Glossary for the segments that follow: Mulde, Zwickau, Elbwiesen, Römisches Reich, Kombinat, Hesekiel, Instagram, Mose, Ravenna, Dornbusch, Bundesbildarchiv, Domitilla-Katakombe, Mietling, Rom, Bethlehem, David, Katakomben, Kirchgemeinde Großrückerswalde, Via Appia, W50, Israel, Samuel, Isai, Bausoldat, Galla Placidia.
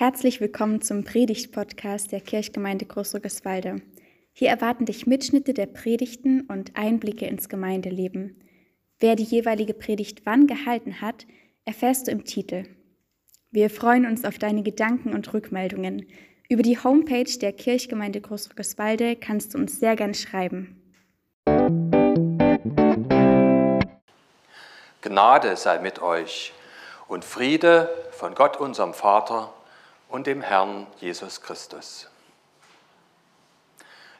Herzlich willkommen zum Predigt-Podcast der Kirchgemeinde Großrückerswalde. Hier erwarten dich Mitschnitte der Predigten und Einblicke ins Gemeindeleben. Wer die jeweilige Predigt wann gehalten hat, erfährst du im Titel. Wir freuen uns auf deine Gedanken und Rückmeldungen. Über die Homepage der Kirchgemeinde Großrückerswalde kannst du uns sehr gern schreiben. Gnade sei mit euch und Friede von Gott, unserem Vater, und dem Herrn Jesus Christus.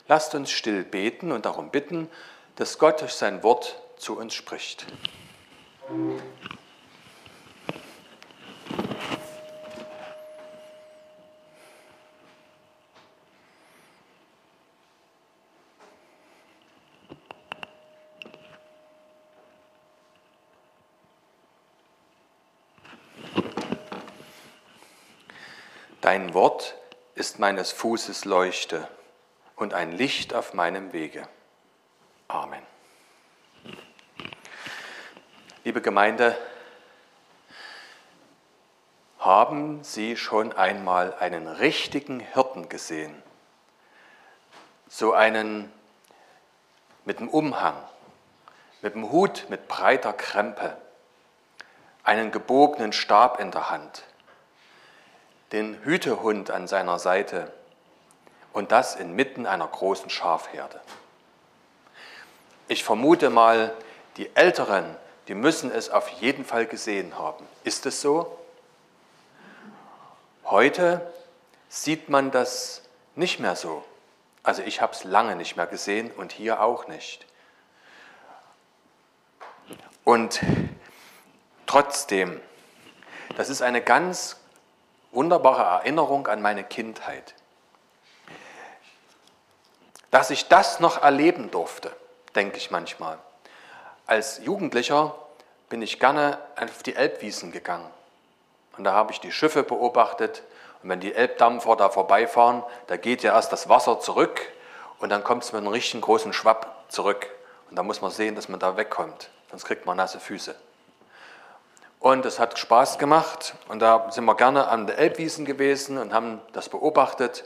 Lasst uns still beten und darum bitten, dass Gott durch sein Wort zu uns spricht. Dein Wort ist meines Fußes Leuchte und ein Licht auf meinem Wege. Amen. Liebe Gemeinde, haben Sie schon einmal einen richtigen Hirten gesehen? So einen mit einem Umhang, mit einem Hut mit breiter Krempe, einen gebogenen Stab in der Hand, den Hütehund an seiner Seite und das inmitten einer großen Schafherde. Ich vermute mal, die Älteren, die müssen es auf jeden Fall gesehen haben. Ist es so? Heute sieht man das nicht mehr so. Also ich habe es lange nicht mehr gesehen und hier auch nicht. Und trotzdem, das ist eine ganz wunderbare Erinnerung an meine Kindheit. Dass ich das noch erleben durfte, denke ich manchmal. Als Jugendlicher bin ich gerne auf die Elbwiesen gegangen. Und da habe ich die Schiffe beobachtet. Und wenn die Elbdampfer da vorbeifahren, da geht ja erst das Wasser zurück und dann kommt es mit einem richtigen großen Schwapp zurück. Und da muss man sehen, dass man da wegkommt. Sonst kriegt man nasse Füße. Und es hat Spaß gemacht und da sind wir gerne an der Elbwiesen gewesen und haben das beobachtet.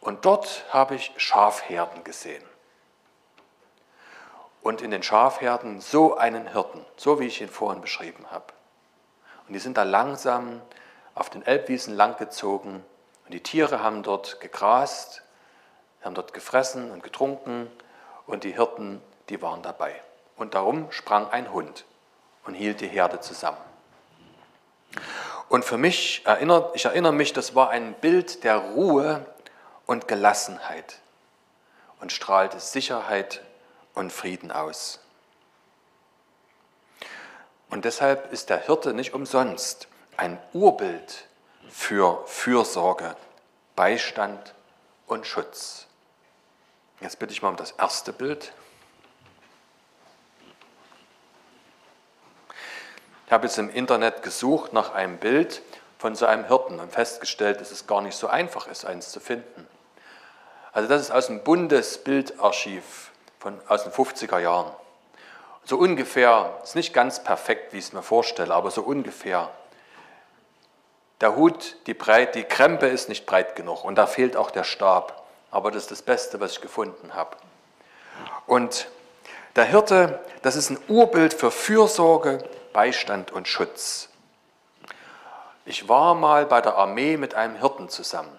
Und dort habe ich Schafherden gesehen. Und in den Schafherden so einen Hirten, so wie ich ihn vorhin beschrieben habe. Und die sind da langsam auf den Elbwiesen langgezogen und die Tiere haben dort gegrast, haben dort gefressen und getrunken und die Hirten, die waren dabei. Und darum sprang ein Hund und hielt die Herde zusammen. Und für mich, ich erinnere mich, das war ein Bild der Ruhe und Gelassenheit und strahlte Sicherheit und Frieden aus. Und deshalb ist der Hirte nicht umsonst ein Urbild für Fürsorge, Beistand und Schutz. Jetzt bitte ich mal um das erste Bild. Ich habe jetzt im Internet gesucht nach einem Bild von so einem Hirten und festgestellt, dass es gar nicht so einfach ist, eins zu finden. Also das ist aus dem Bundesbildarchiv aus den 50er Jahren. So ungefähr, ist nicht ganz perfekt, wie ich es mir vorstelle, aber so ungefähr. Der Hut, die Krempe ist nicht breit genug und da fehlt auch der Stab. Aber das ist das Beste, was ich gefunden habe. Und der Hirte, das ist ein Urbild für Fürsorge, Beistand und Schutz. Ich war mal bei der Armee mit einem Hirten zusammen.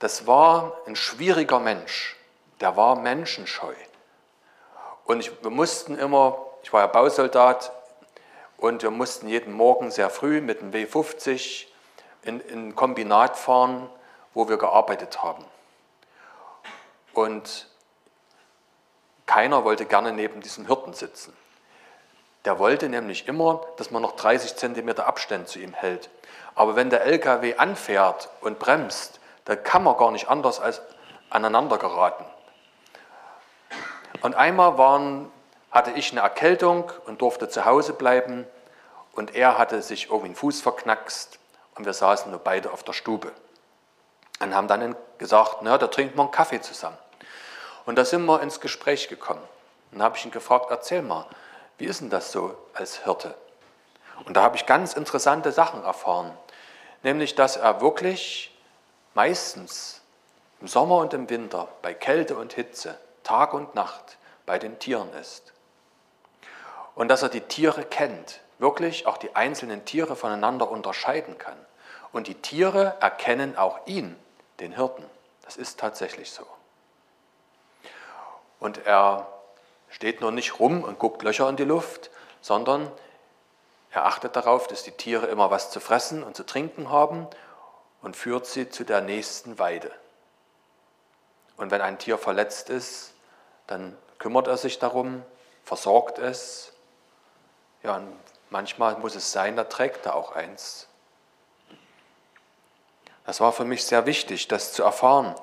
Das war ein schwieriger Mensch. Der war menschenscheu. Und ich war ja Bausoldat, und wir mussten jeden Morgen sehr früh mit dem W50 in ein Kombinat fahren, wo wir gearbeitet haben. Und keiner wollte gerne neben diesem Hirten sitzen. Der wollte nämlich immer, dass man noch 30 cm Abstand zu ihm hält. Aber wenn der LKW anfährt und bremst, dann kann man gar nicht anders als aneinander geraten. Und einmal hatte ich eine Erkältung und durfte zu Hause bleiben. Und er hatte sich irgendwie einen Fuß verknackst und wir saßen nur beide auf der Stube. Und haben dann gesagt, na, da trinken wir einen Kaffee zusammen. Und da sind wir ins Gespräch gekommen. Und dann habe ich ihn gefragt, erzähl mal, wie ist denn das so als Hirte? Und da habe ich ganz interessante Sachen erfahren. nämlich dass er wirklich meistens im Sommer und im Winter bei Kälte und Hitze, Tag und Nacht bei den Tieren ist. Und dass er die Tiere kennt, wirklich auch die einzelnen Tiere voneinander unterscheiden kann. Und die Tiere erkennen auch ihn, den Hirten. Das ist tatsächlich so. Und er steht nur nicht rum und guckt Löcher in die Luft, sondern er achtet darauf, dass die Tiere immer was zu fressen und zu trinken haben und führt sie zu der nächsten Weide. Und wenn ein Tier verletzt ist, dann kümmert er sich darum, versorgt es. Ja, und manchmal muss es sein, da trägt er auch eins. Das war für mich sehr wichtig, das zu erfahren,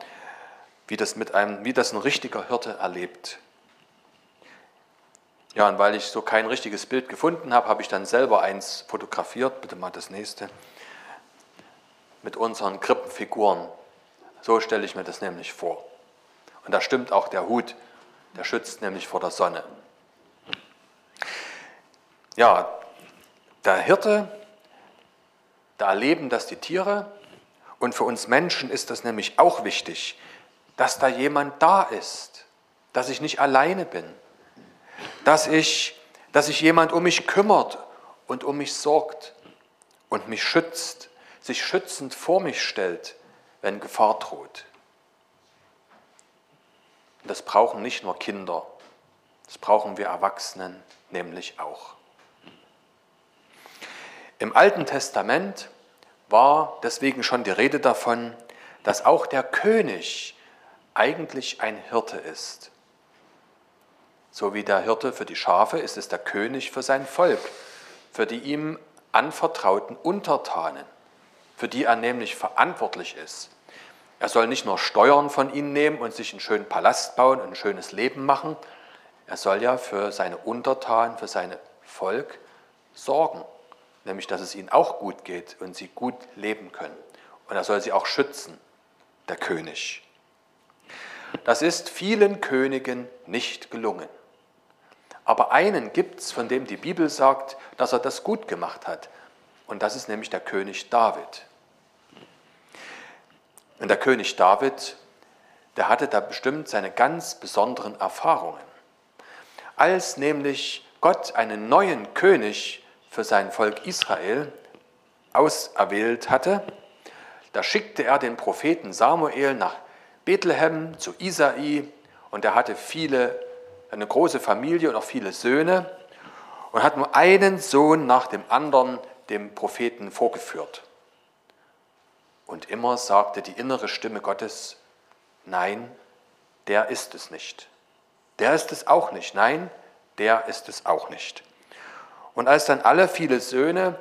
wie das ein richtiger Hirte erlebt. Ja, und weil ich so kein richtiges Bild gefunden habe, habe ich dann selber eins fotografiert, bitte mal das nächste, mit unseren Krippenfiguren. So stelle ich mir das nämlich vor. Und da stimmt auch der Hut, der schützt nämlich vor der Sonne. Ja, der Hirte, da erleben das die Tiere. Und für uns Menschen ist das nämlich auch wichtig, dass da jemand da ist, dass ich nicht alleine bin, dass sich jemand um mich kümmert und um mich sorgt und mich schützt, sich schützend vor mich stellt, wenn Gefahr droht. Und das brauchen nicht nur Kinder, das brauchen wir Erwachsenen nämlich auch. Im Alten Testament war deswegen schon die Rede davon, dass auch der König eigentlich ein Hirte ist. So wie der Hirte für die Schafe ist es der König für sein Volk, für die ihm anvertrauten Untertanen, für die er nämlich verantwortlich ist. Er soll nicht nur Steuern von ihnen nehmen und sich einen schönen Palast bauen und ein schönes Leben machen, er soll ja für seine Untertanen, für sein Volk sorgen. Nämlich, dass es ihnen auch gut geht und sie gut leben können. Und er soll sie auch schützen, der König. Das ist vielen Königen nicht gelungen. Aber einen gibt es, von dem die Bibel sagt, dass er das gut gemacht hat. Und das ist nämlich der König David. Und der König David, der hatte da bestimmt seine ganz besonderen Erfahrungen. Als nämlich Gott einen neuen König für sein Volk Israel auserwählt hatte, da schickte er den Propheten Samuel nach Bethlehem zu Isai, und er hatte eine große Familie und auch viele Söhne und hat nur einen Sohn nach dem anderen dem Propheten vorgeführt. Und immer sagte die innere Stimme Gottes, nein, der ist es nicht. Der ist es auch nicht. Nein, der ist es auch nicht. Und als dann viele Söhne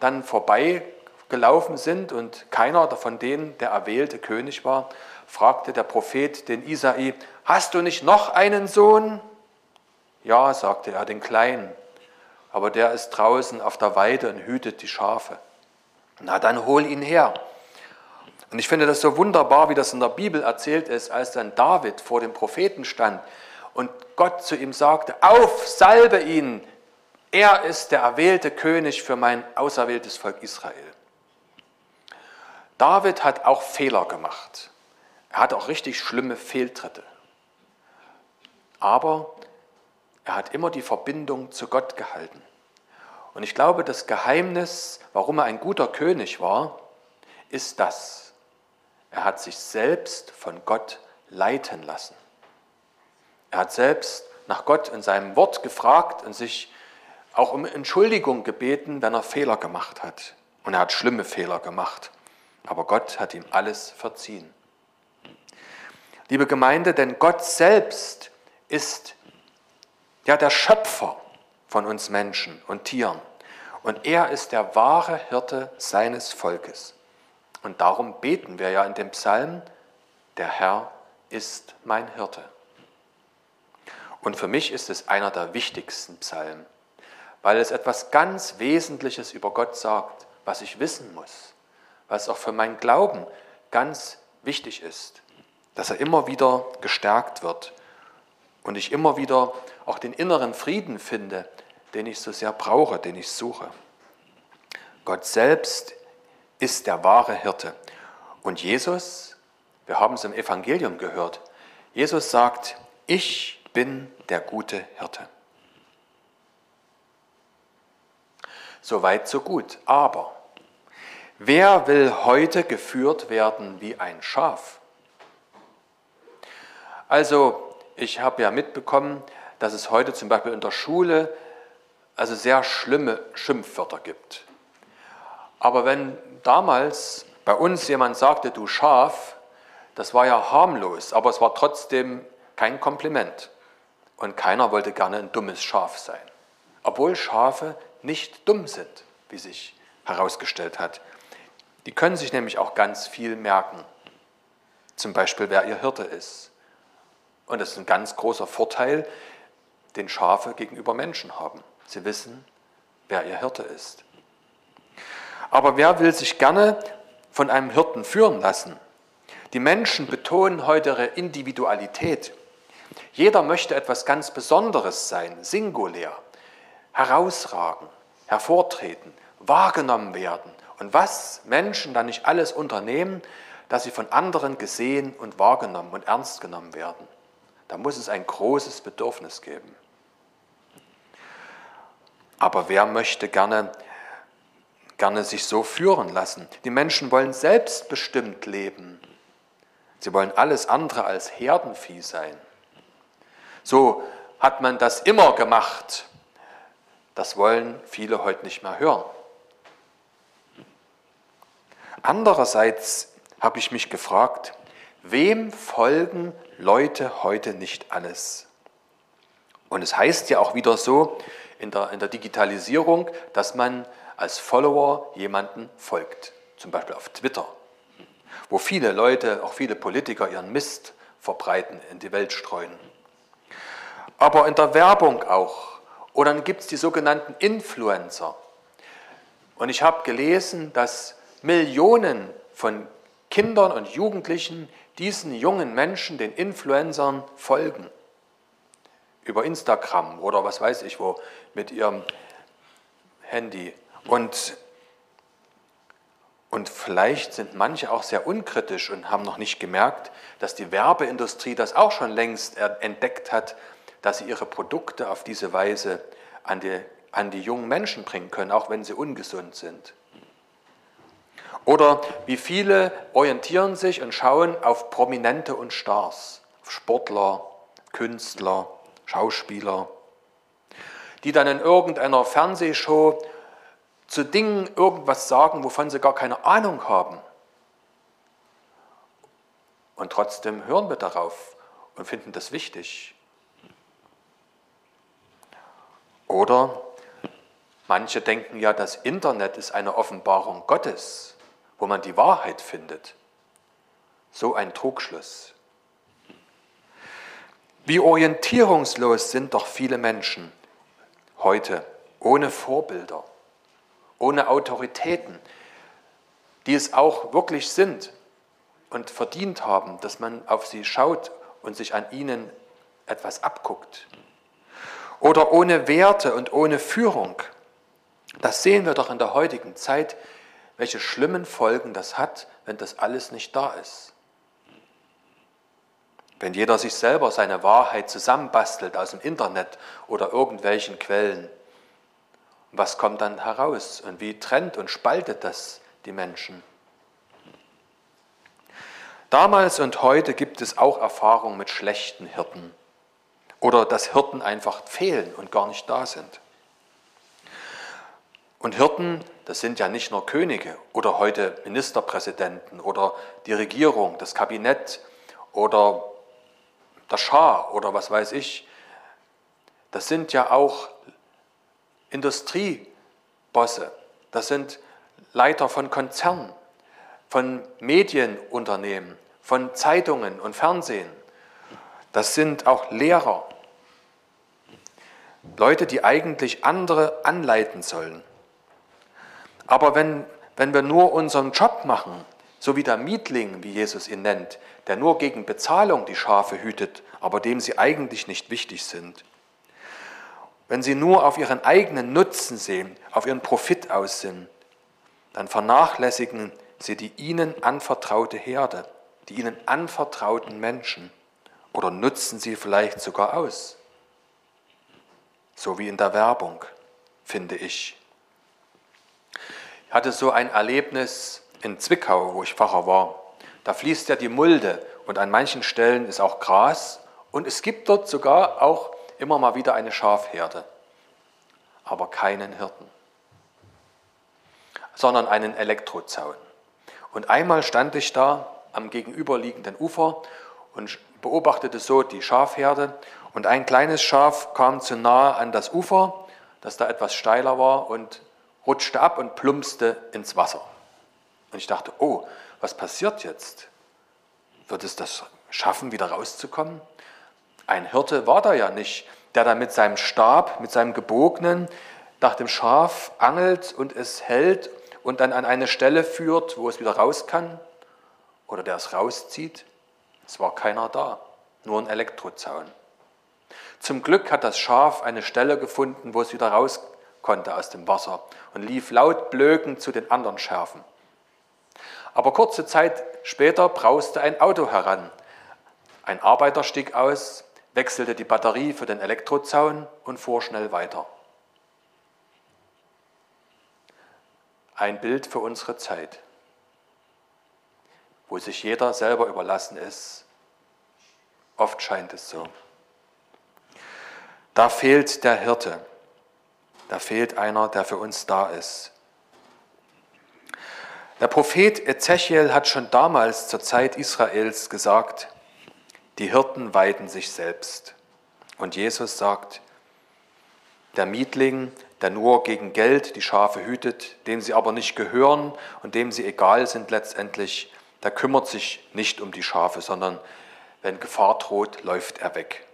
dann vorbeigelaufen sind und keiner von denen der erwählte König war, fragte der Prophet den Isai, hast du nicht noch einen Sohn? Ja, sagte er, den Kleinen, aber der ist draußen auf der Weide und hütet die Schafe. Na, dann hol ihn her. Und ich finde das so wunderbar, wie das in der Bibel erzählt ist, als dann David vor dem Propheten stand und Gott zu ihm sagte, auf, salbe ihn, er ist der erwählte König für mein auserwähltes Volk Israel. David hat auch Fehler gemacht. Er hat auch richtig schlimme Fehltritte. Aber er hat immer die Verbindung zu Gott gehalten. Und ich glaube, das Geheimnis, warum er ein guter König war, ist das. Er hat sich selbst von Gott leiten lassen. Er hat selbst nach Gott in seinem Wort gefragt und sich auch um Entschuldigung gebeten, wenn er Fehler gemacht hat. Und er hat schlimme Fehler gemacht. Aber Gott hat ihm alles verziehen. Liebe Gemeinde, denn Gott selbst ist ja der Schöpfer von uns Menschen und Tieren. Und er ist der wahre Hirte seines Volkes. Und darum beten wir ja in dem Psalm, der Herr ist mein Hirte. Und für mich ist es einer der wichtigsten Psalmen, weil es etwas ganz Wesentliches über Gott sagt, was ich wissen muss, was auch für meinen Glauben ganz wichtig ist, dass er immer wieder gestärkt wird und ich immer wieder auch den inneren Frieden finde, den ich so sehr brauche, den ich suche. Gott selbst ist der wahre Hirte. Und Jesus, wir haben es im Evangelium gehört, Jesus sagt, ich bin der gute Hirte. Soweit, so gut. Aber wer will heute geführt werden wie ein Schaf? Also, ich habe ja mitbekommen, dass es heute zum Beispiel in der Schule also sehr schlimme Schimpfwörter gibt. Aber wenn damals bei uns jemand sagte, du Schaf, das war ja harmlos, aber es war trotzdem kein Kompliment. Und keiner wollte gerne ein dummes Schaf sein. Obwohl Schafe nicht dumm sind, wie sich herausgestellt hat. Die können sich nämlich auch ganz viel merken. Zum Beispiel, wer ihr Hirte ist. Und das ist ein ganz großer Vorteil, den Schafe gegenüber Menschen haben. Sie wissen, wer ihr Hirte ist. Aber wer will sich gerne von einem Hirten führen lassen? Die Menschen betonen heute ihre Individualität. Jeder möchte etwas ganz Besonderes sein, singulär, herausragen, hervortreten, wahrgenommen werden. Und was Menschen dann nicht alles unternehmen, dass sie von anderen gesehen und wahrgenommen und ernst genommen werden. Da muss es ein großes Bedürfnis geben. Aber wer möchte gerne sich so führen lassen? Die Menschen wollen selbstbestimmt leben. Sie wollen alles andere als Herdenvieh sein. So hat man das immer gemacht. Das wollen viele heute nicht mehr hören. Andererseits habe ich mich gefragt, wem folgen Leute heute nicht alles? Und es heißt ja auch wieder so in der Digitalisierung, dass man als Follower jemanden folgt, zum Beispiel auf Twitter, wo viele Leute, auch viele Politiker, ihren Mist verbreiten, in die Welt streuen. Aber in der Werbung auch. Und dann gibt es die sogenannten Influencer. Und ich habe gelesen, dass Millionen von Kindern und Jugendlichen diesen jungen Menschen, den Influencern, folgen. Über Instagram oder was weiß ich wo, mit ihrem Handy. Und vielleicht sind manche auch sehr unkritisch und haben noch nicht gemerkt, dass die Werbeindustrie das auch schon längst entdeckt hat, dass sie ihre Produkte auf diese Weise an die jungen Menschen bringen können, auch wenn sie ungesund sind. Oder wie viele orientieren sich und schauen auf Prominente und Stars, auf Sportler, Künstler, Schauspieler, die dann in irgendeiner Fernsehshow zu Dingen irgendwas sagen, wovon sie gar keine Ahnung haben. Und trotzdem hören wir darauf und finden das wichtig. Oder manche denken ja, das Internet ist eine Offenbarung Gottes, wo man die Wahrheit findet. So ein Trugschluss. Wie orientierungslos sind doch viele Menschen heute, ohne Vorbilder, ohne Autoritäten, die es auch wirklich sind und verdient haben, dass man auf sie schaut und sich an ihnen etwas abguckt. Oder ohne Werte und ohne Führung. Das sehen wir doch in der heutigen Zeit, welche schlimmen Folgen das hat, wenn das alles nicht da ist. Wenn jeder sich selber seine Wahrheit zusammenbastelt aus dem Internet oder irgendwelchen Quellen. Was kommt dann heraus und wie trennt und spaltet das die Menschen? Damals und heute gibt es auch Erfahrungen mit schlechten Hirten. Oder dass Hirten einfach fehlen und gar nicht da sind. Und Hirten, das sind ja nicht nur Könige oder heute Ministerpräsidenten oder die Regierung, das Kabinett oder der Schah oder was weiß ich. Das sind ja auch Industriebosse, das sind Leiter von Konzernen, von Medienunternehmen, von Zeitungen und Fernsehen. Das sind auch Lehrer, Leute, die eigentlich andere anleiten sollen. Aber wenn wir nur unseren Job machen, so wie der Mietling, wie Jesus ihn nennt, der nur gegen Bezahlung die Schafe hütet, aber dem sie eigentlich nicht wichtig sind, wenn sie nur auf ihren eigenen Nutzen sehen, auf ihren Profit aus sind, dann vernachlässigen sie die ihnen anvertraute Herde, die ihnen anvertrauten Menschen oder nutzen sie vielleicht sogar aus. So wie in der Werbung, finde ich. Ich hatte so ein Erlebnis in Zwickau, wo ich Pfarrer war. Da fließt ja die Mulde und an manchen Stellen ist auch Gras und es gibt dort sogar auch immer mal wieder eine Schafherde, aber keinen Hirten, sondern einen Elektrozaun. Und einmal stand ich da am gegenüberliegenden Ufer und beobachtete so die Schafherde und ein kleines Schaf kam zu nahe an das Ufer, das da etwas steiler war und rutschte ab und plumpste ins Wasser. Und ich dachte, oh, was passiert jetzt? Wird es das schaffen, wieder rauszukommen? Ein Hirte war da ja nicht, der da mit seinem Stab, mit seinem gebogenen, nach dem Schaf angelt und es hält und dann an eine Stelle führt, wo es wieder raus kann oder der es rauszieht. Es war keiner da, nur ein Elektrozaun. Zum Glück hat das Schaf eine Stelle gefunden, wo es wieder raus konnte aus dem Wasser und lief laut blökend zu den anderen Schafen. Aber kurze Zeit später brauste ein Auto heran. Ein Arbeiter stieg aus, wechselte die Batterie für den Elektrozaun und fuhr schnell weiter. Ein Bild für unsere Zeit, wo sich jeder selber überlassen ist. Oft scheint es so. Da fehlt der Hirte. Da fehlt einer, der für uns da ist. Der Prophet Hesekiel hat schon damals zur Zeit Israels gesagt, die Hirten weiden sich selbst. Und Jesus sagt, der Mietling, der nur gegen Geld die Schafe hütet, dem sie aber nicht gehören und dem sie egal sind letztendlich, der kümmert sich nicht um die Schafe, sondern wenn Gefahr droht, läuft er weg.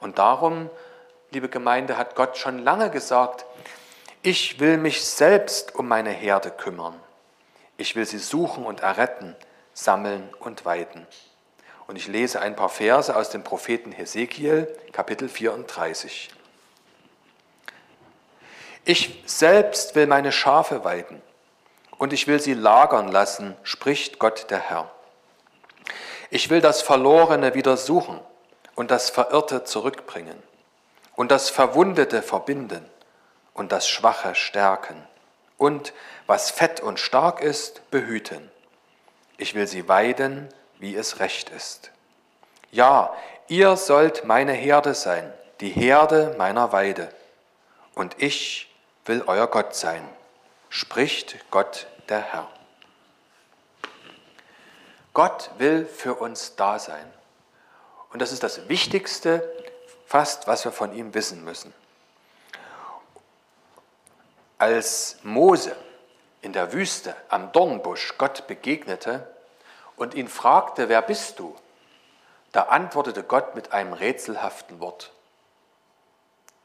Und darum, liebe Gemeinde, hat Gott schon lange gesagt, ich will mich selbst um meine Herde kümmern. Ich will sie suchen und erretten, sammeln und weiden. Und ich lese ein paar Verse aus dem Propheten Hesekiel, Kapitel 34. Ich selbst will meine Schafe weiden und ich will sie lagern lassen, spricht Gott der Herr. Ich will das Verlorene wieder suchen und das Verirrte zurückbringen. Und das Verwundete verbinden und das Schwache stärken und was fett und stark ist, behüten. Ich will sie weiden, wie es recht ist. Ja, ihr sollt meine Herde sein, die Herde meiner Weide. Und ich will euer Gott sein, spricht Gott der Herr. Gott will für uns da sein. Und das ist das Wichtigste, fast, was wir von ihm wissen müssen. Als Mose in der Wüste am Dornbusch Gott begegnete und ihn fragte, wer bist du? Da antwortete Gott mit einem rätselhaften Wort.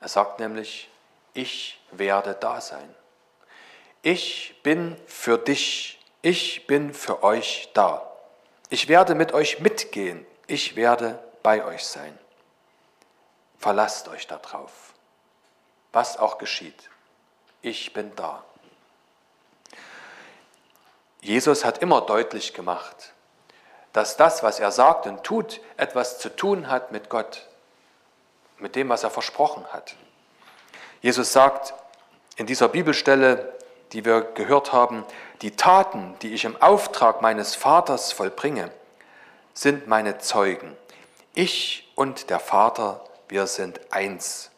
Er sagt nämlich, ich werde da sein. Ich bin für dich, ich bin für euch da. Ich werde mit euch mitgehen, ich werde bei euch sein. Verlasst euch darauf, was auch geschieht. Ich bin da. Jesus hat immer deutlich gemacht, dass das, was er sagt und tut, etwas zu tun hat mit Gott, mit dem, was er versprochen hat. Jesus sagt in dieser Bibelstelle, die wir gehört haben, die Taten, die ich im Auftrag meines Vaters vollbringe, sind meine Zeugen. Ich und der Vater sind. Wir sind eins.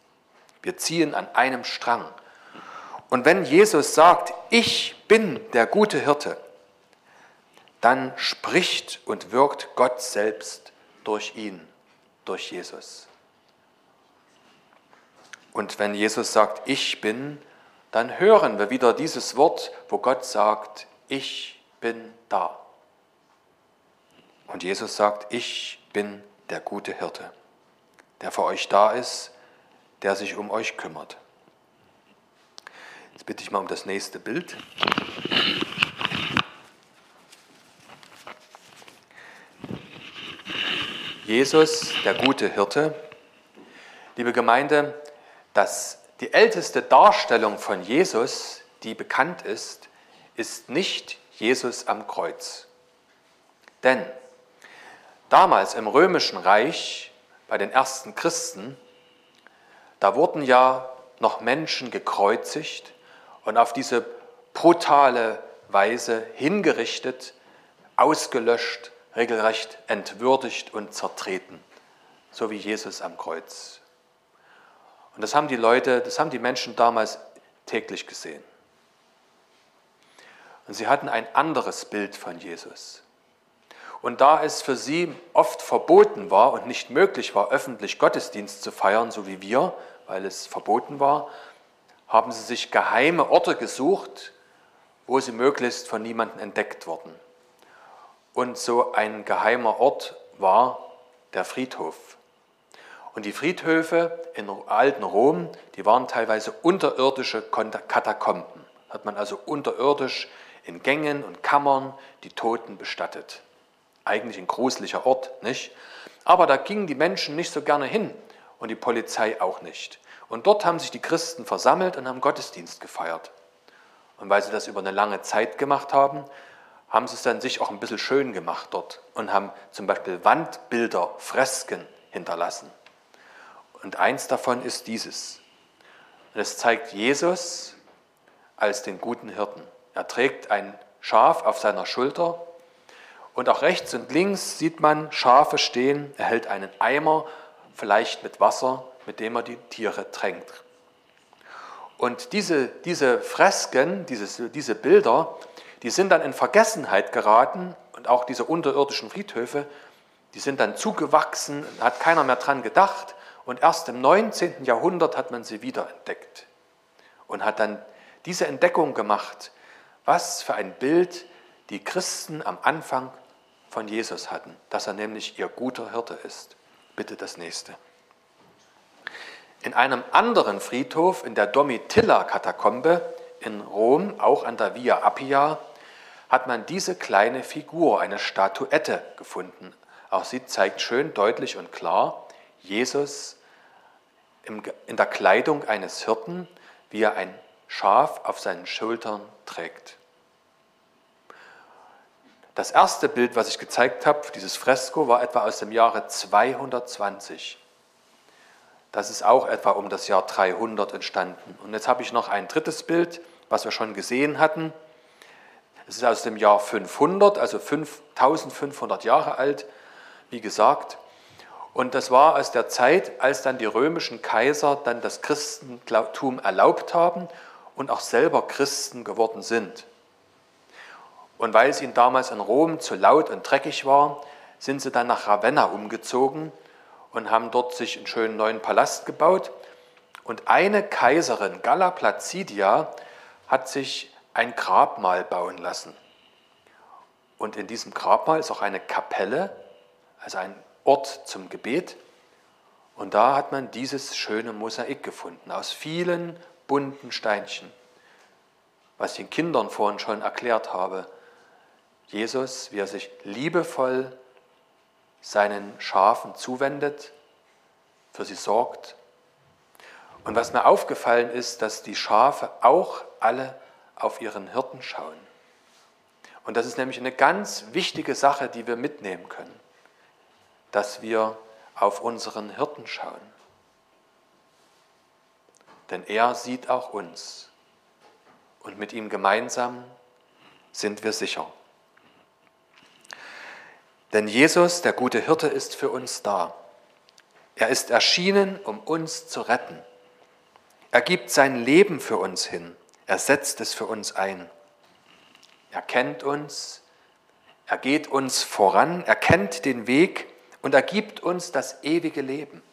Wir ziehen an einem Strang. Und wenn Jesus sagt, ich bin der gute Hirte, dann spricht und wirkt Gott selbst durch ihn, durch Jesus. Und wenn Jesus sagt, ich bin, dann hören wir wieder dieses Wort, wo Gott sagt, ich bin da. Und Jesus sagt, ich bin der gute Hirte, der für euch da ist, der sich um euch kümmert. Jetzt bitte ich mal um das nächste Bild. Jesus, der gute Hirte. Liebe Gemeinde, die älteste Darstellung von Jesus die bekannt ist, ist nicht Jesus am Kreuz. Denn damals im Römischen Reich, bei den ersten Christen, da wurden ja noch Menschen gekreuzigt und auf diese brutale Weise hingerichtet, ausgelöscht, regelrecht entwürdigt und zertreten, so wie Jesus am Kreuz. Und das haben die Leute, das haben die Menschen damals täglich gesehen. Und sie hatten ein anderes Bild von Jesus. Und da es für sie oft verboten war und nicht möglich war, öffentlich Gottesdienst zu feiern, so wie wir, weil es verboten war, haben sie sich geheime Orte gesucht, wo sie möglichst von niemandem entdeckt wurden. Und so ein geheimer Ort war der Friedhof. Und die Friedhöfe in alten Rom, die waren teilweise unterirdische Katakomben. Hat man also unterirdisch in Gängen und Kammern die Toten bestattet. Eigentlich ein gruseliger Ort, nicht? Aber da gingen die Menschen nicht so gerne hin und die Polizei auch nicht. Und dort haben sich die Christen versammelt und haben Gottesdienst gefeiert. Und weil sie das über eine lange Zeit gemacht haben, haben sie es dann sich auch ein bisschen schön gemacht dort und haben zum Beispiel Wandbilder, Fresken hinterlassen. Und eins davon ist dieses. Und es zeigt Jesus als den guten Hirten. Er trägt ein Schaf auf seiner Schulter und auch rechts und links sieht man Schafe stehen. Er hält einen Eimer, vielleicht mit Wasser, mit dem er die Tiere tränkt. Und diese Fresken, diese Bilder, die sind dann in Vergessenheit geraten und auch diese unterirdischen Friedhöfe, die sind dann zugewachsen, hat keiner mehr dran gedacht und erst im 19. Jahrhundert hat man sie wiederentdeckt und hat dann diese Entdeckung gemacht, was für ein Bild die Christen am Anfang von Jesus hatten, dass er nämlich ihr guter Hirte ist. Bitte das nächste. In einem anderen Friedhof, in der Domitilla-Katakombe in Rom, auch an der Via Appia, hat man diese kleine Figur, eine Statuette, gefunden. Auch sie zeigt schön, deutlich und klar Jesus in der Kleidung eines Hirten, wie er ein Schaf auf seinen Schultern trägt. Das erste Bild, was ich gezeigt habe, dieses Fresko, war etwa aus dem Jahre 220. Das ist auch etwa um das Jahr 300 entstanden. Und jetzt habe ich noch ein drittes Bild, was wir schon gesehen hatten. Es ist aus dem Jahr 500, also 1500 Jahre alt, wie gesagt. Und das war aus der Zeit, als dann die römischen Kaiser dann das Christentum erlaubt haben und auch selber Christen geworden sind. Und weil es ihnen damals in Rom zu laut und dreckig war, sind sie dann nach Ravenna umgezogen und haben dort sich einen schönen neuen Palast gebaut. Und eine Kaiserin, Galla Placidia, hat sich ein Grabmal bauen lassen. Und in diesem Grabmal ist auch eine Kapelle, also ein Ort zum Gebet. Und da hat man dieses schöne Mosaik gefunden, aus vielen bunten Steinchen. Was ich den Kindern vorhin schon erklärt habe, Jesus, wie er sich liebevoll seinen Schafen zuwendet, für sie sorgt. Und was mir aufgefallen ist, dass die Schafe auch alle auf ihren Hirten schauen. Und das ist nämlich eine ganz wichtige Sache, die wir mitnehmen können, dass wir auf unseren Hirten schauen. Denn er sieht auch uns. Und mit ihm gemeinsam sind wir sicher. Denn Jesus, der gute Hirte, ist für uns da. Er ist erschienen, um uns zu retten. Er gibt sein Leben für uns hin. Er setzt es für uns ein. Er kennt uns. Er geht uns voran. Er kennt den Weg und er gibt uns das ewige Leben.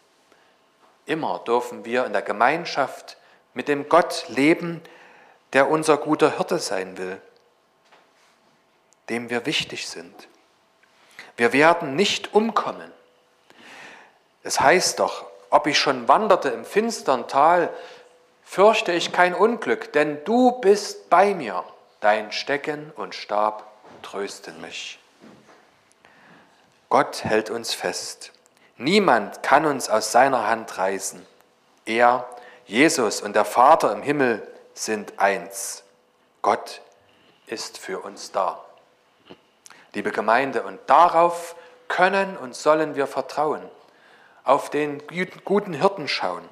Immer dürfen wir in der Gemeinschaft mit dem Gott leben, der unser guter Hirte sein will, dem wir wichtig sind. Wir werden nicht umkommen. Es heißt doch, ob ich schon wanderte im finstern Tal, fürchte ich kein Unglück, denn du bist bei mir. Dein Stecken und Stab trösten mich. Gott hält uns fest. Niemand kann uns aus seiner Hand reißen. Er, Jesus und der Vater im Himmel sind eins. Gott ist für uns da. Liebe Gemeinde, und darauf können und sollen wir vertrauen, auf den guten Hirten schauen.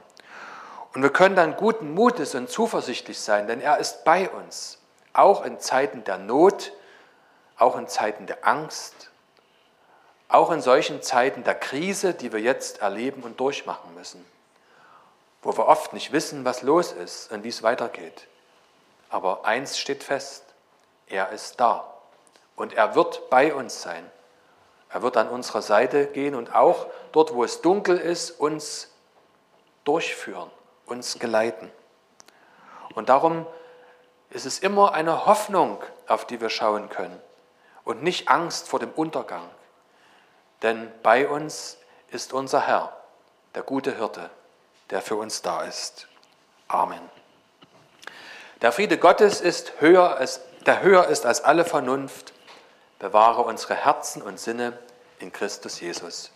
Und wir können dann guten Mutes und zuversichtlich sein, denn er ist bei uns, auch in Zeiten der Not, auch in Zeiten der Angst, auch in solchen Zeiten der Krise, die wir jetzt erleben und durchmachen müssen, wo wir oft nicht wissen, was los ist und wie es weitergeht. Aber eins steht fest, er ist da und er wird bei uns sein. Er wird an unserer Seite gehen und auch dort, wo es dunkel ist, uns durchführen, uns geleiten. Und darum ist es immer eine Hoffnung, auf die wir schauen können und nicht Angst vor dem Untergang. Denn bei uns ist unser Herr, der gute Hirte, der für uns da ist. Amen. Der Friede Gottes ist höher ist als alle Vernunft. Bewahre unsere Herzen und Sinne in Christus Jesus.